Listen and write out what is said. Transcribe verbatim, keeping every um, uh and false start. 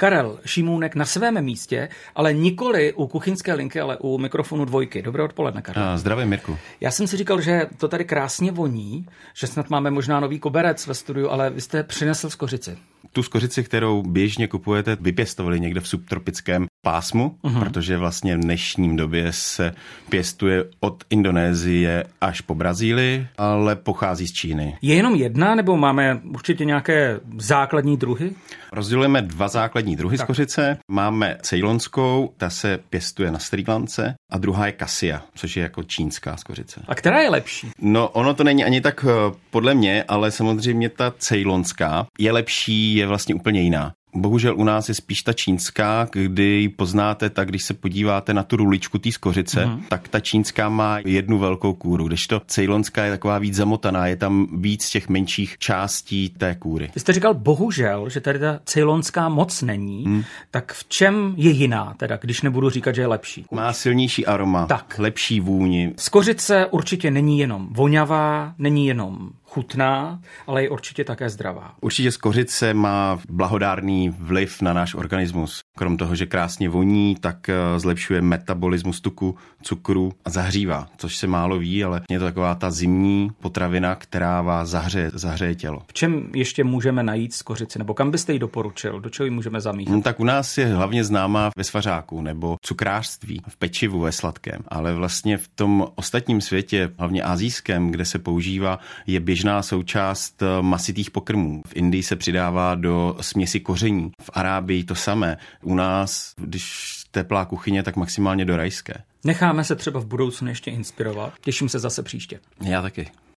Karel Šimůnek na svém místě, ale nikoli u kuchyňské linky, ale u mikrofonu dvojky. Dobré odpoledne, Karel. Zdravím, Mirku. Já jsem si říkal, že to tady krásně voní, že snad máme možná nový koberec ve studiu, ale vy jste přinesl skořici. Tu skořici, kterou běžně kupujete, vypěstovali někde v subtropickém pásmu, uhum. protože vlastně v dnešním době se pěstuje od Indonésie až po Brazílii, ale pochází z Číny. Je jenom jedna, nebo máme určitě nějaké základní druhy? Rozdělujeme dva základní druhy tak. skořice. Máme ceylonskou, ta se pěstuje na Srí Lance, a druhá je kasia, což je jako čínská skořice. A která je lepší? No, ono to není ani tak podle mě, ale samozřejmě ta ceylonská je lepší, je vlastně úplně jiná. Bohužel u nás je spíš ta čínská, kdy ji poznáte tak, když se podíváte na tu ruličku té skořice, mm. tak ta čínská má jednu velkou kůru, kdežto ceylonská je taková víc zamotaná, je tam víc těch menších částí té kůry. Vy jste říkal bohužel, že tady ta ceylonská moc není, mm. tak v čem je jiná, teda, když nebudu říkat, že je lepší? Má silnější aroma, tak. lepší vůni. Skořice určitě není jenom voňavá, není jenom chutná, ale je určitě také zdravá. Určitě skořice má blahodárný vliv na náš organismus. Krom toho, že krásně voní, tak zlepšuje metabolismus tuku, cukru a zahřívá, což se málo ví, ale je to taková ta zimní potravina, která vás zahřeje, zahřeje tělo. V čem ještě můžeme najít skořici, nebo kam byste ji doporučil, do čeho ji můžeme zamíchat? No, tak u nás je hlavně známá ve svařáku nebo cukrářství, v pečivu, ve sladkém, ale vlastně v tom ostatním světě, hlavně asijském, kde se používá, je běžná součást masitých pokrmů. V Indii se přidává do směsi koření. V Arábii to samé. U nás, když teplá kuchyně, tak maximálně do rajské. Necháme se třeba v budoucnu ještě inspirovat. Těším se zase příště. Já taky.